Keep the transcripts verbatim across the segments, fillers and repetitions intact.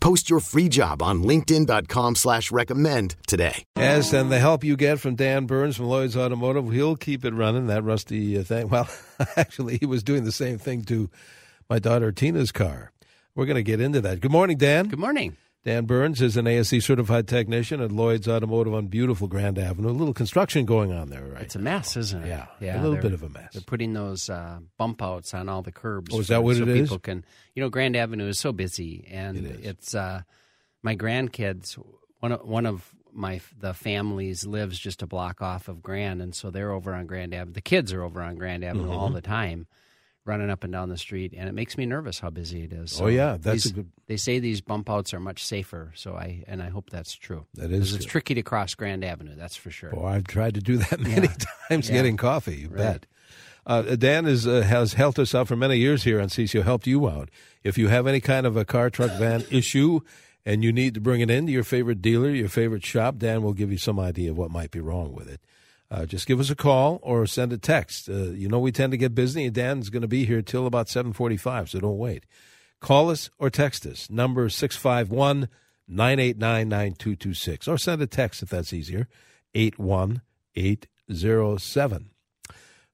Post your free job on linkedin.com slash recommend today. Yes, and the help you get from Dan Burns from Lloyd's Automotive, he'll keep it running, that rusty uh, thing. Well, actually, he was doing the same thing to my daughter Tina's car. We're going to get into that. Good morning, Dan. Good morning. Dan Burns is an A S E certified technician at Lloyd's Automotive on beautiful Grand Avenue. A little construction going on there, right? It's a mess, isn't it? Yeah, yeah, a little bit of a mess. They're putting those uh, bump outs on all the curbs. Oh, is that what it is? So people can, you know, Grand Avenue is so busy, and it is. It's uh, my grandkids. One of, one of my the families lives just a block off of Grand, and so they're over on Grand Avenue. The kids are over on Grand Avenue mm-hmm. all the time, running up and down the street, and it makes me nervous how busy it is. So oh yeah, that's these, a good... they say these bump outs are much safer. So I and I hope that's true. That is, it's tricky to cross Grand Avenue. That's for sure. Oh, I've tried to do that many yeah. times yeah. getting coffee. You right. bet. Uh, Dan is uh, has helped us out for many years here on C C O. Helped you out. If you have any kind of a car, truck, van issue, and you need to bring it into your favorite dealer, your favorite shop, Dan will give you some idea of what might be wrong with it. Uh, just give us a call or send a text. Uh, you know we tend to get busy, and Dan's going to be here till about seven forty-five, so don't wait. Call us or text us, number six five one, nine eight nine, nine two two six, or send a text if that's easier, eight one eight zero seven.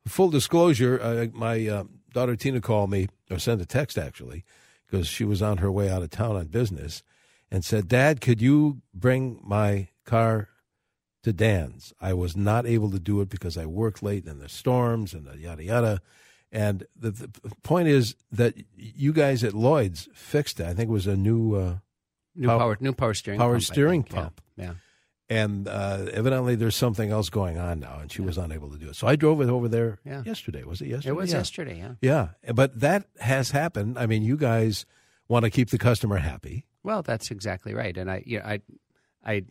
Full disclosure, uh, my uh, daughter Tina called me, or sent a text actually, because she was on her way out of town on business, and said, Dad, could you bring my car to Dan's? I was not able to do it because I worked late and the storms and the yada, yada. And the, the point is that you guys at Lloyd's fixed it. I think it was a new... Uh, new power, power new power steering power pump. Power steering pump. Yeah. yeah. And uh, evidently there's something else going on now, and she yeah. was unable to do it. So I drove it over there yeah. yesterday. Was it yesterday? It was yeah. yesterday, yeah. Yeah, but that has happened. I mean, you guys want to keep the customer happy. Well, that's exactly right. And I... You know, I, I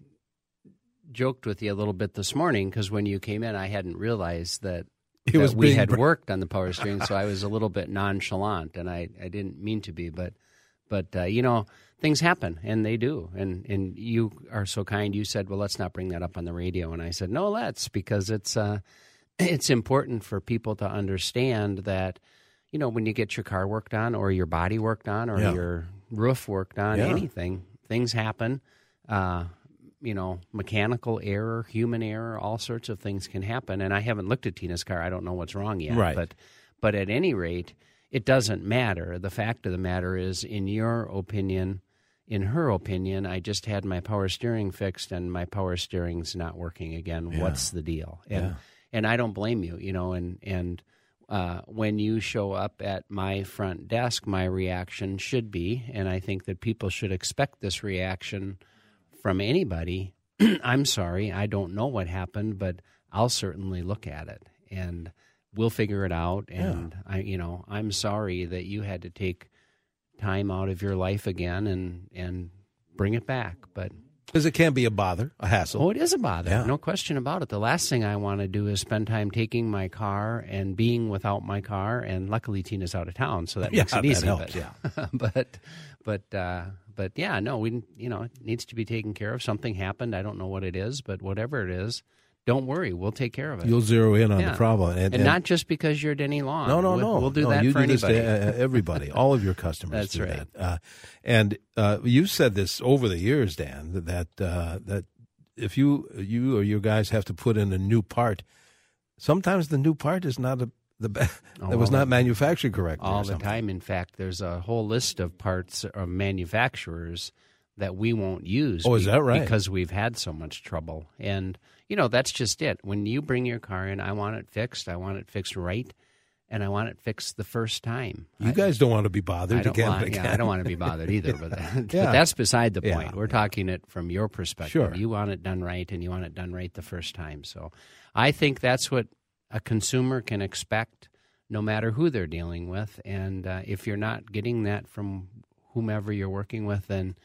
joked with you a little bit this morning because when you came in, I hadn't realized that, it that was we had br- worked on the power steering, so I was a little bit nonchalant, and I, I didn't mean to be, but but uh, you know, things happen, and they do, and and you are so kind. You said, well, let's not bring that up on the radio, and I said, no, let's, because it's uh, it's important for people to understand that, you know, when you get your car worked on or your body worked on or yeah. your roof worked on, yeah. anything, things happen. Uh You know, mechanical error, human error, all sorts of things can happen. And I haven't looked at Tina's car. I don't know what's wrong yet. Right. But, but at any rate, it doesn't matter. The fact of the matter is, in your opinion, in her opinion, I just had my power steering fixed and my power steering's not working again. Yeah. What's the deal? And yeah. and I don't blame you, you know, and, and uh, when you show up at my front desk, my reaction should be, and I think that people should expect this reaction from anybody, I'm sorry, I don't know what happened, but I'll certainly look at it, and we'll figure it out. And yeah. I, you know, I'm sorry that you had to take time out of your life again and and bring it back, but because it can be a bother, a hassle. Oh, it is a bother, yeah. no question about it. The last thing I want to do is spend time taking my car and being without my car. And luckily, Tina's out of town, so that yeah, makes it that easy. Helps, but, yeah. but but. Uh, But, yeah, no, we you know, it needs to be taken care of. Something happened. I don't know what it is, but whatever it is, don't worry. We'll take care of it. You'll zero in on yeah. the problem. And, and, and not just because you're Denny Long. No, no, we'll, no. We'll do no, that you for do anybody. This to everybody, all of your customers That's do right. that. Uh, and uh, you've said this over the years, Dan, that uh, that if you you or your guys have to put in a new part, sometimes the new part is not a The ba- oh, that was not manufactured correctly. All the time, in fact, there's a whole list of parts of manufacturers that we won't use. Oh, is be- that right? Because we've had so much trouble. And, you know, that's just it. When you bring your car in, I want it fixed. I want it fixed right, and I want it fixed the first time. You I, guys don't want to be bothered again. Want, again. Yeah, I don't want to be bothered either, but, that, yeah. but that's beside the point. Yeah. We're talking it from your perspective. Sure. You want it done right, and you want it done right the first time. So I think that's what a consumer can expect, no matter who they're dealing with. And uh, if you're not getting that from whomever you're working with, then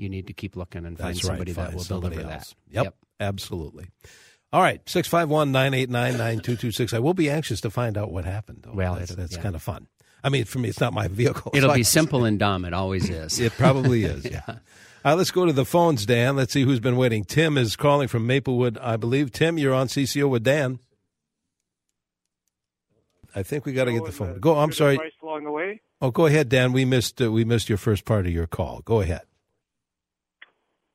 you need to keep looking and find That's right. somebody find that will somebody deliver else. That. Yep. yep. Absolutely. All right, six five one, nine eight nine, nine two two six. I will be anxious to find out what happened. Well, that's, that's yeah. kind of fun. I mean, for me, it's not my vehicle. It'll so be simple say. and dumb. It always is. It probably is, yeah. yeah. Uh, let's go to the phones, Dan. Let's see who's been waiting. Tim is calling from Maplewood, I believe. Tim, you're on C C O with Dan. I think we got to get the phone. Go. I'm sorry. Along the way. Oh, go ahead, Dan. We missed uh, we missed your first part of your call. Go ahead.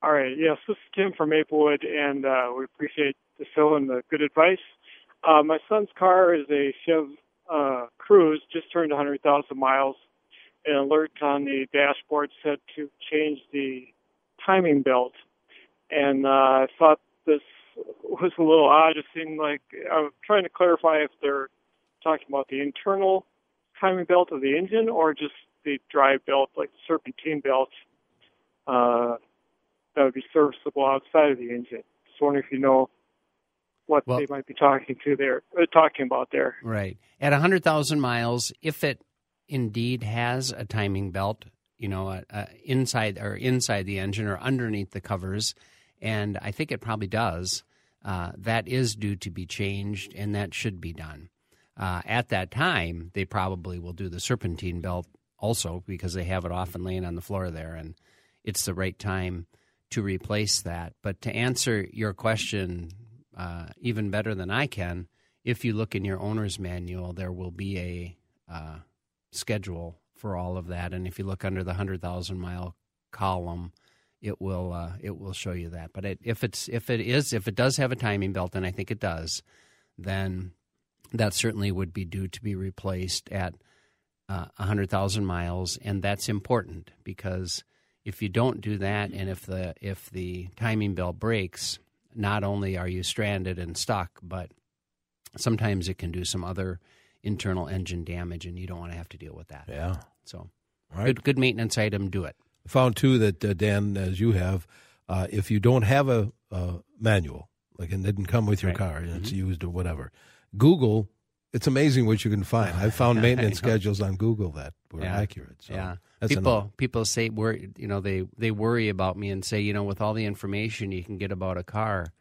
All right. Yes, this is Tim from Maplewood, and uh, we appreciate the show and the good advice. Uh, my son's car is a Chevy uh, Cruze, just turned one hundred thousand miles. An alert on the dashboard said to change the timing belt. And uh, I thought this was a little odd. It seemed like I was trying to clarify if they're talking about the internal timing belt of the engine or just the drive belt, like the serpentine belt, uh, that would be serviceable outside of the engine. Just wondering if you know what well, they might be talking to there, uh, talking about there. Right. At one hundred thousand miles, if it indeed has a timing belt, you know, uh, uh, inside or inside the engine or underneath the covers, and I think it probably does, uh, that is due to be changed, and that should be done. Uh, at that time, they probably will do the serpentine belt also because they have it often laying on the floor there, and it's the right time to replace that. But to answer your question uh, even better than I can, if you look in your owner's manual, there will be a uh, schedule for all of that. And if you look under the one hundred thousand mile column, it will uh, it will show you that. But it, if it's if it is if it does have a timing belt, and I think it does, then that certainly would be due to be replaced at uh, one hundred thousand miles, and that's important because if you don't do that and if the if the timing belt breaks, not only are you stranded and stuck, but sometimes it can do some other internal engine damage, and you don't want to have to deal with that. Yeah. So right. good, good maintenance item, do it. I found, too, that, uh, Dan, as you have, uh, if you don't have a, a manual, like it didn't come with your right. car and mm-hmm. it's used or whatever, Google, it's amazing what you can find. I've found maintenance schedules on Google that were yeah. accurate. So yeah, that's people annoying. people say worry, you know, they they worry about me and say, you know, with all the information you can get about a car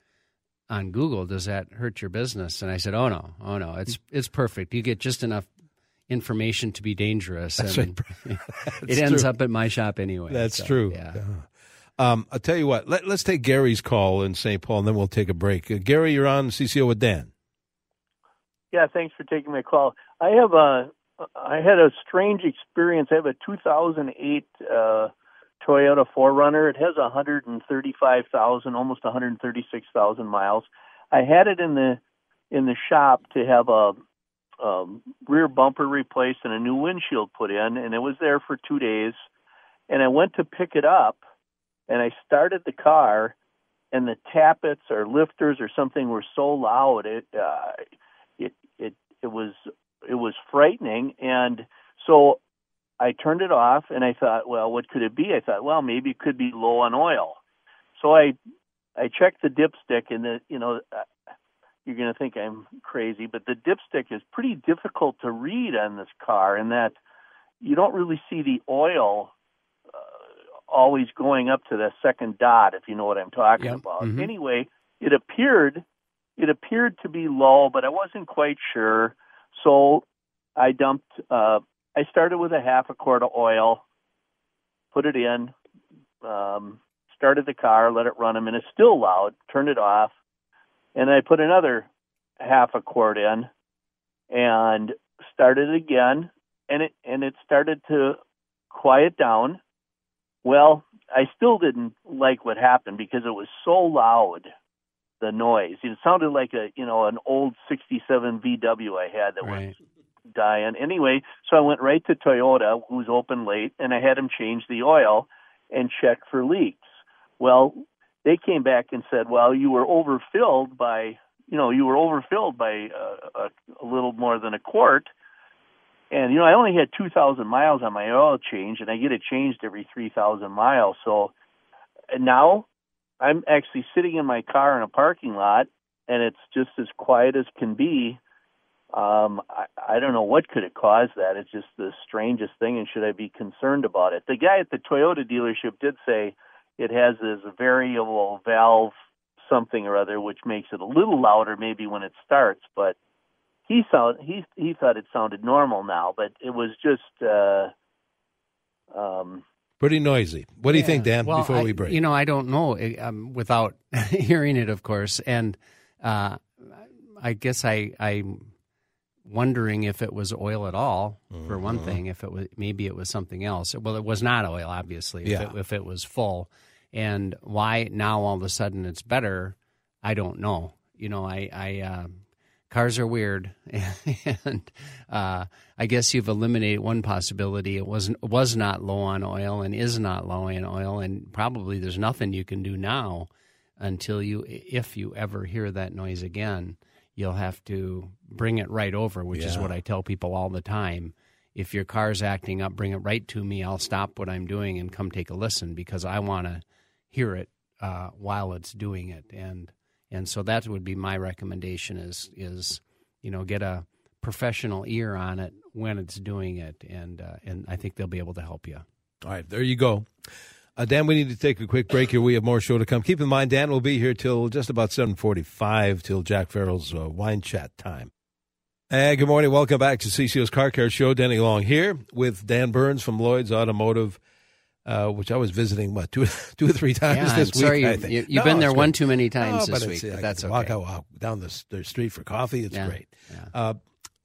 on Google, does that hurt your business? And I said, oh no, oh no, it's it's perfect. You get just enough information to be dangerous, that's and right. it ends true. up at my shop anyway. That's so, true. Yeah. yeah. Um, I'll tell you what. Let, let's take Gary's call in Saint Paul, and then we'll take a break. Uh, Gary, you're on C C O with Dan. Yeah, thanks for taking my call. I have a, I had a strange experience. I have a two thousand eight uh, Toyota four runner. It has one hundred thirty-five thousand, almost one hundred thirty-six thousand miles. I had it in the in the shop to have a, a rear bumper replaced and a new windshield put in, and it was there for two days. And I went to pick it up, and I started the car, and the tappets or lifters or something were so loud it. Uh, It it it was it was frightening, and so I turned it off, and I thought, well, what could it be? I thought, well, maybe it could be low on oil. So I I checked the dipstick, and the you know you're going to think I'm crazy, but the dipstick is pretty difficult to read on this car, in that you don't really see the oil uh, always going up to the second dot, if you know what I'm talking yeah. about. Mm-hmm. Anyway, it appeared. It appeared to be low, but I wasn't quite sure. So I dumped, uh, I started with a half a quart of oil, put it in, um, started the car, let it run a minute, still loud, turned it off. And I put another half a quart in and started again. And it, and it started to quiet down. Well, I still didn't like what happened because it was so loud. The noise. It sounded like a, you know, an old sixty-seven V W I had that right. was dying. Anyway, so I went right to Toyota, who's open late, and I had them change the oil and check for leaks. Well, they came back and said, well, you were overfilled by, you know, you were overfilled by uh, a, a little more than a quart. And, you know, I only had two thousand miles on my oil change, and I get it changed every three thousand miles. So now, I'm actually sitting in my car in a parking lot, and it's just as quiet as can be. Um, I, I don't know what could have caused that. It's just the strangest thing, and should I be concerned about it? The guy at the Toyota dealership did say it has this variable valve something or other, which makes it a little louder maybe when it starts. But he sound he he thought it sounded normal now, but it was just uh, um, pretty noisy. What do yeah. you think, Dan? Well, before I, we break, you know, I don't know um, without hearing it, of course, and uh, I guess I I'm wondering if it was oil at all mm-hmm. for one thing. If it was maybe it was something else. Well, it was not oil, obviously. Yeah. If it, if it was full. And why now all of a sudden it's better, I don't know. You know, I, I uh, cars are weird, and uh, I guess you've eliminated one possibility. It wasn't was not low on oil and is not low in oil, and probably there's nothing you can do now until you, if you ever hear that noise again, you'll have to bring it right over, which yeah. is what I tell people all the time. If your car's acting up, bring it right to me. I'll stop what I'm doing and come take a listen, because I want to hear it uh, while it's doing it. And and so that would be my recommendation is, is you know, get a professional ear on it when it's doing it, and uh, and I think they'll be able to help you. All right, there you go. Uh, Dan, we need to take a quick break here. We have more show to come. Keep in mind, Dan will be here till just about seven forty-five, till Jack Farrell's uh, wine chat time. Hey, good morning. Welcome back to C C O's Car Care Show. Danny Long here with Dan Burns from Lloyd's Automotive, uh, which I was visiting, what, two, two or three times yeah, this I'm week, sorry, I think. You, you've no, been there one too many times no, this but week, but that's okay. Walk out, out down the, the street for coffee. It's yeah, great. Yeah. Uh,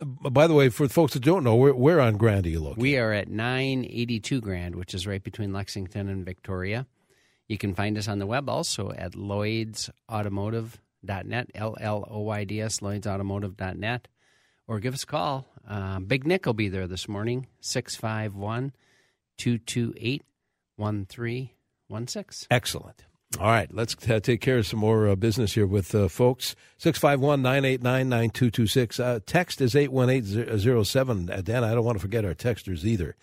by the way, for folks that don't know, we're, we're on Grand. Are you located? We are at nine eighty-two Grand, which is right between Lexington and Victoria. You can find us on the web also at Lloyds Automotive dot net, L L O Y D S, Lloyds Automotive dot net. Or give us a call. Uh, Big Nick will be there this morning, six five one, two two eight, one three one six. Excellent. All right, let's uh, take care of some more uh, business here with uh, folks. six five one, nine eight nine, nine two two six. Uh, text is eight one eight oh seven. Uh, Dan, I don't want to forget our texters either.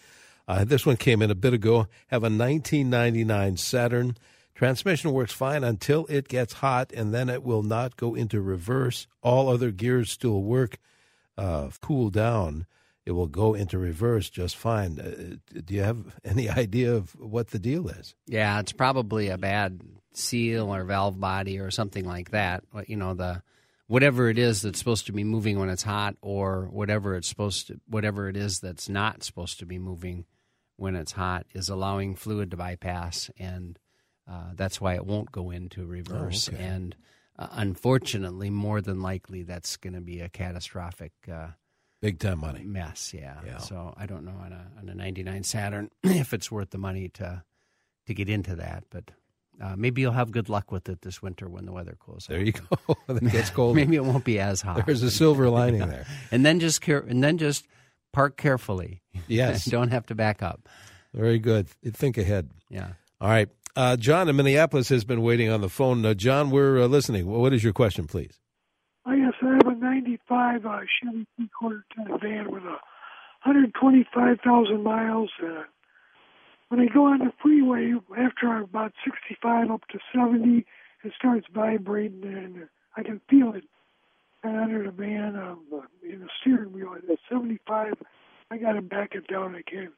Uh, this one came in a bit ago. Have a nineteen ninety-nine Saturn. Transmission works fine until it gets hot, and then it will not go into reverse. All other gears still work. Uh, cool down, it will go into reverse just fine. Uh, do you have any idea of what the deal is? Yeah, it's probably a bad seal or valve body or something like that. You know, the whatever it is that's supposed to be moving when it's hot, or whatever it's supposed to, whatever it is that's not supposed to be moving when it's hot, is allowing fluid to bypass, and uh, that's why it won't go into reverse. Oh, okay. And Uh, unfortunately, more than likely, that's going to be a catastrophic, uh, big-time money mess. Yeah. yeah. So I don't know on a on a ninety-nine Saturn if it's worth the money to to get into that, but uh, maybe you'll have good luck with it this winter when the weather cools. There out. you go. When it gets cold, maybe it won't be as hot. There's a silver lining there. And then just care- and then just park carefully. Yes. Don't have to back up. Very good. Think ahead. Yeah. All right. Uh, John in Minneapolis has been waiting on the phone. Uh, John, we're uh, listening. What is your question, please? Oh, yes, I have a ninety-five uh, Chevy three-quarter ton van with a one hundred twenty-five thousand miles. Uh, when I go on the freeway, after about sixty-five up to seventy, it starts vibrating, and I can feel it under the van um, in the steering wheel. At seventy-five, I got to back it down. I can't.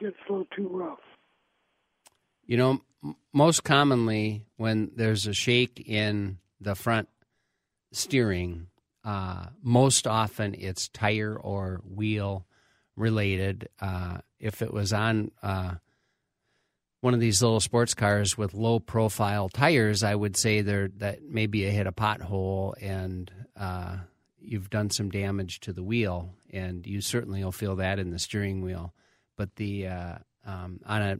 It's a little too rough. You know, most commonly when there's a shake in the front steering, uh, most often it's tire or wheel related. Uh, if it was on uh, one of these little sports cars with low-profile tires, I would say there that maybe it hit a pothole and uh, you've done some damage to the wheel, and you certainly will feel that in the steering wheel. But the uh, um, on a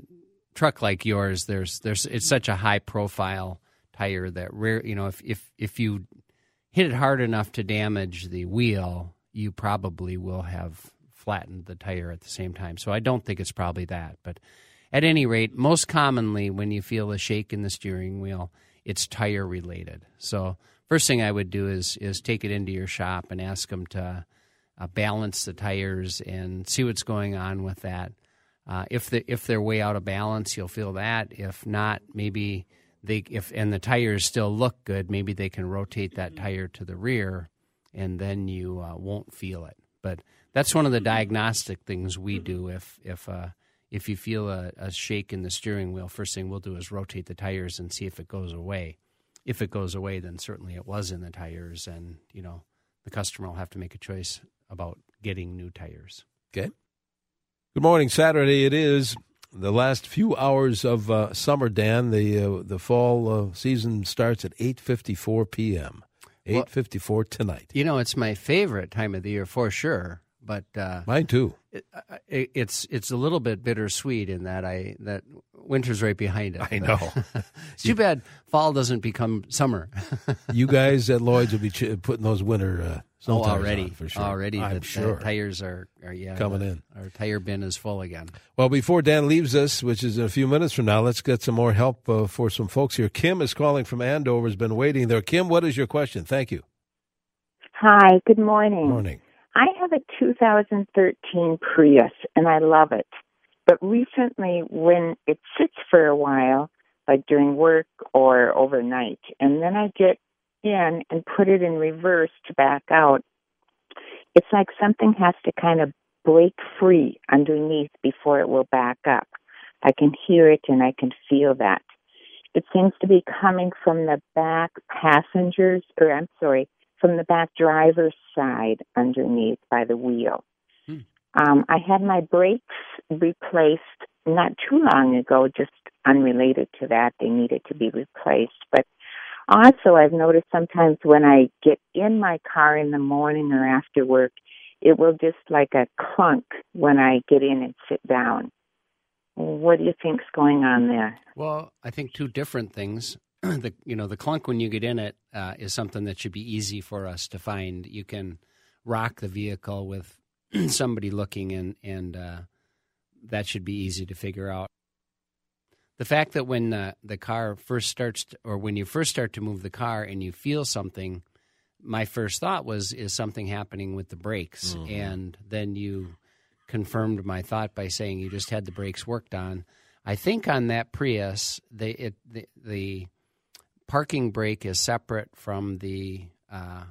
truck like yours, there's there's it's such a high profile tire that rare you know if, if if you hit it hard enough to damage the wheel, you probably will have flattened the tire at the same time. So I don't think it's probably that, but at any rate, most commonly when you feel a shake in the steering wheel, it's tire related. So first thing I would do is is take it into your shop and ask them to uh, balance the tires and see what's going on with that. Uh, if the if they're way out of balance, you'll feel that. If not, maybe they if and the tires still look good, maybe they can rotate that tire to the rear, and then you uh, won't feel it. But that's one of the diagnostic things we do. If if uh, if you feel a, a shake in the steering wheel, first thing we'll do is rotate the tires and see if it goes away. if it goes away, then certainly it was in the tires, and, you know, the customer will have to make a choice about getting new tires. Okay. Good morning. Saturday it is. The last few hours of uh, summer, Dan. The uh, the fall uh, season starts at eight fifty-four p.m., eight fifty-four well, tonight. You know, it's my favorite time of the year for sure. But uh, mine too. It, it's it's a little bit bittersweet in that I that winter's right behind it. I know. It's too bad fall doesn't become summer. You guys at Lloyd's will be ch- putting those winter uh, snow oh, tires already, on for sure. Already, I'm the, sure. The tires are, are yeah coming the, in. Our tire bin is full again. Well, before Dan leaves us, which is a few minutes from now, let's get some more help uh, for some folks here. Kim is calling from Andover. Has been waiting there. Kim, what is your question? Thank you. Hi. Good morning. Good morning. I have a two thousand thirteen Prius, and I love it. But recently, when it sits for a while, like during work or overnight, and then I get in and put it in reverse to back out, it's like something has to kind of break free underneath before it will back up. I can hear it, and I can feel that. It seems to be coming from the back passengers, or I'm sorry, from the back driver's side underneath by the wheel. Hmm. Um, I had my brakes replaced not too long ago, just unrelated to that. They needed to be replaced. But also I've noticed sometimes when I get in my car in the morning or after work, it will just like a clunk when I get in and sit down. What do you think's going on there? Well, I think two different things. The, you know, the clunk when you get in it uh, is something that should be easy for us to find. You can rock the vehicle with somebody looking, and, and uh, that should be easy to figure out. The fact that when uh, the car first starts to, or when you first start to move the car and you feel something, my first thought was, is something happening with the brakes? Mm-hmm. And then you confirmed my thought by saying you just had the brakes worked on. I think on that Prius, they, it, the... the parking brake is separate from the uh,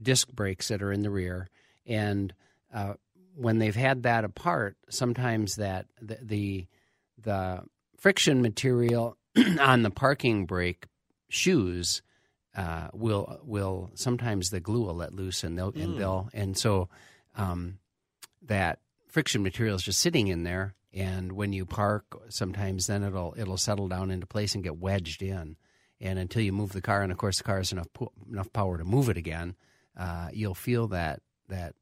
disc brakes that are in the rear, and uh, when they've had that apart, sometimes that the the, the friction material on the parking brake shoes uh, will will sometimes the glue will let loose, and they'll mm. and they'll and so um, that friction material is just sitting in there, and when you park, sometimes then it'll it'll settle down into place and get wedged in. And until you move the car, and of course the car has enough po- enough power to move it again, uh, you'll feel that that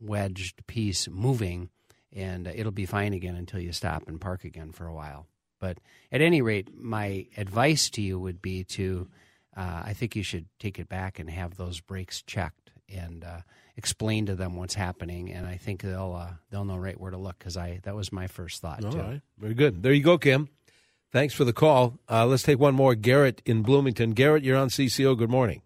wedged piece moving, and uh, it'll be fine again until you stop and park again for a while. But at any rate, my advice to you would be to, uh, I think you should take it back and have those brakes checked and uh, explain to them what's happening, and I think they'll uh, they'll know right where to look, because I that was my first thought. All too. Right, very good. There you go, Kim. Thanks for the call. Uh, let's take one more. Garrett in Bloomington. Garrett, you're on C C O. Good morning.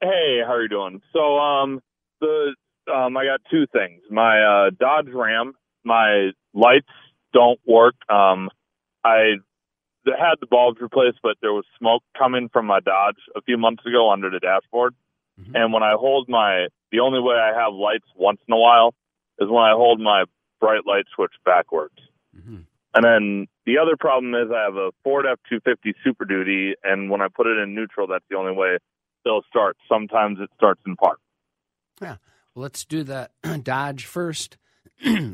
Hey, how are you doing? So um, the um, I got two things. My uh, Dodge Ram, my lights don't work. Um, I had the bulbs replaced, but there was smoke coming from my Dodge a few months ago under the dashboard. Mm-hmm. And when I hold my, the only way I have lights once in a while is when I hold my bright light switch backwards. Mm-hmm. And then the other problem is I have a Ford F two fifty Super Duty, and when I put it in neutral, that's the only way they'll start. Sometimes it starts in park. Yeah. Well, let's do the Dodge first.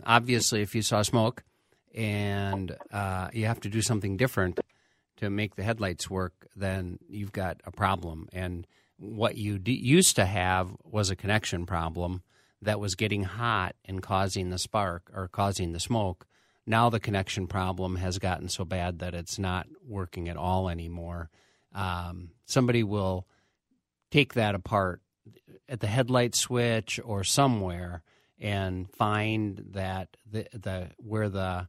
Obviously, if you saw smoke, and uh, you have to do something different to make the headlights work, then you've got a problem. And what you d- used to have was a connection problem that was getting hot and causing the spark or causing the smoke. Now the connection problem has gotten so bad that it's not working at all anymore. Um, somebody will take that apart at the headlight switch or somewhere and find that the, the where the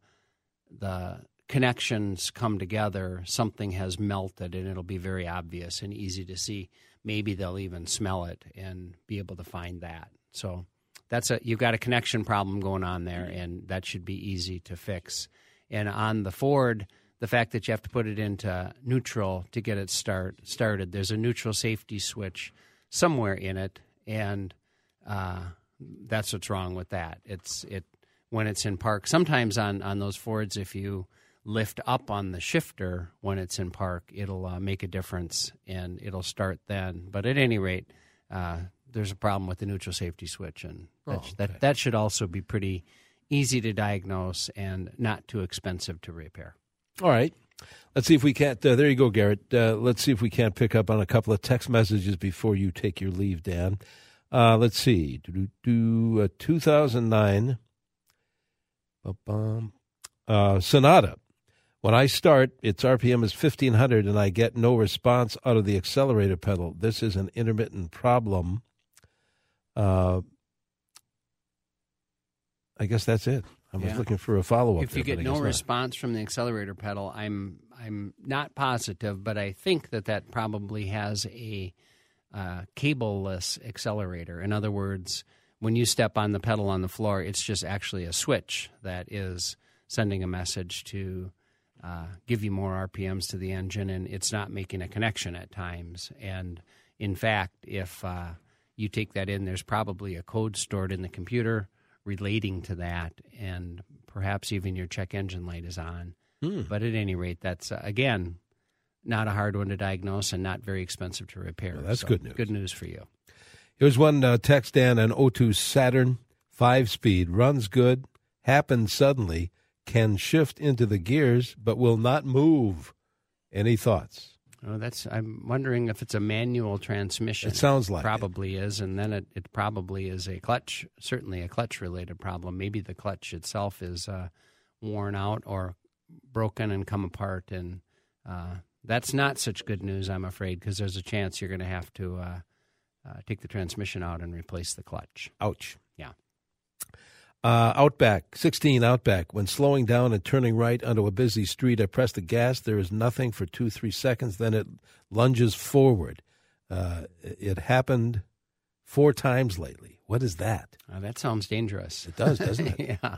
the connections come together, something has melted, and it'll be very obvious and easy to see. Maybe they'll even smell it and be able to find that. So. That's a you've got a connection problem going on there, and that should be easy to fix. And on the Ford, the fact that you have to put it into neutral to get it start started, there's a neutral safety switch somewhere in it, and uh, that's what's wrong with that. It's it when it's in park. Sometimes on, on those Fords, if you lift up on the shifter when it's in park, it'll uh, make a difference, and it'll start then. But at any rate, uh, there's a problem with the neutral safety switch, and that, oh, okay. that, that should also be pretty easy to diagnose and not too expensive to repair. All right. Let's see if we can't. Uh, there you go, Garrett. Uh, let's see if we can't pick up on a couple of text messages before you take your leave, Dan. Uh, let's see. Do, do, do uh, two thousand nine uh, Sonata. When I start, its R P M is fifteen hundred, and I get no response out of the accelerator pedal. This is an intermittent problem. Uh, I guess that's it. I was yeah. looking for a follow-up. If you there, get no response from the accelerator pedal, I'm I'm not positive, but I think that that probably has a uh, cableless accelerator. In other words, when you step on the pedal on the floor, it's just actually a switch that is sending a message to Uh, give you more R P Ms to the engine, and it's not making a connection at times. And, in fact, if uh, you take that in, there's probably a code stored in the computer relating to that, and perhaps even your check engine light is on. Mm. But at any rate, that's, uh, again, not a hard one to diagnose and not very expensive to repair. Well, that's so good news. Good news for you. Here's one uh, text, Dan, an oh two Saturn five-speed. Runs good, happens suddenly. Can shift into the gears, but will not move. Any thoughts? Oh, that's. I'm wondering if it's a manual transmission. It sounds like it. Probably is, and then it, it probably is a clutch, certainly a clutch-related problem. Maybe the clutch itself is uh, worn out or broken and come apart, and uh, that's not such good news, I'm afraid, because there's a chance you're going to have to uh, uh, take the transmission out and replace the clutch. Ouch. Yeah. Uh, Outback, sixteen Outback. When slowing down and turning right onto a busy street, I press the gas. There is nothing for two, three seconds. Then it lunges forward. Uh, it happened four times lately. What is that? Uh, that sounds dangerous. It does, doesn't it? yeah.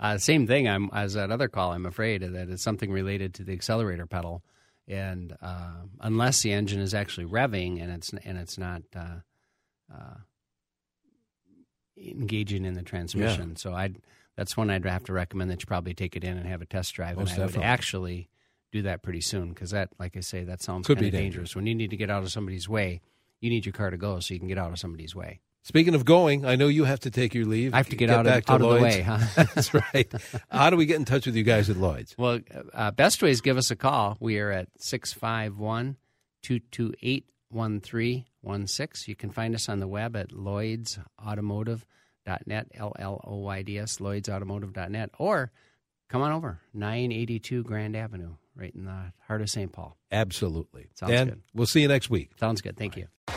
Uh, same thing I'm, as that other call, I'm afraid, that it's something related to the accelerator pedal. And uh, unless the engine is actually revving and it's, and it's not... Uh, uh, engaging in the transmission. Yeah. So I'd that's one I'd have to recommend that you probably take it in and have a test drive. Most and I definitely. would actually do that pretty soon because that, like I say, that sounds kind of dangerous. dangerous. When you need to get out of somebody's way, you need your car to go so you can get out of somebody's way. Speaking of going, I know you have to take your leave. I have to get, get out, back of, to out of the way, huh? That's right. How do we get in touch with you guys at Lloyd's? Well, uh, best way is give us a call. We are at six five one, two two eight, one three one six. You can find us on the web at Lloyds Automotive dot net, L L O Y D S, Lloyds Automotive dot net, or come on over, nine eighty-two Grand Avenue, right in the heart of Saint Paul. Absolutely. Sounds Dan, good. We'll see you next week. Sounds good. Thank All you. Right.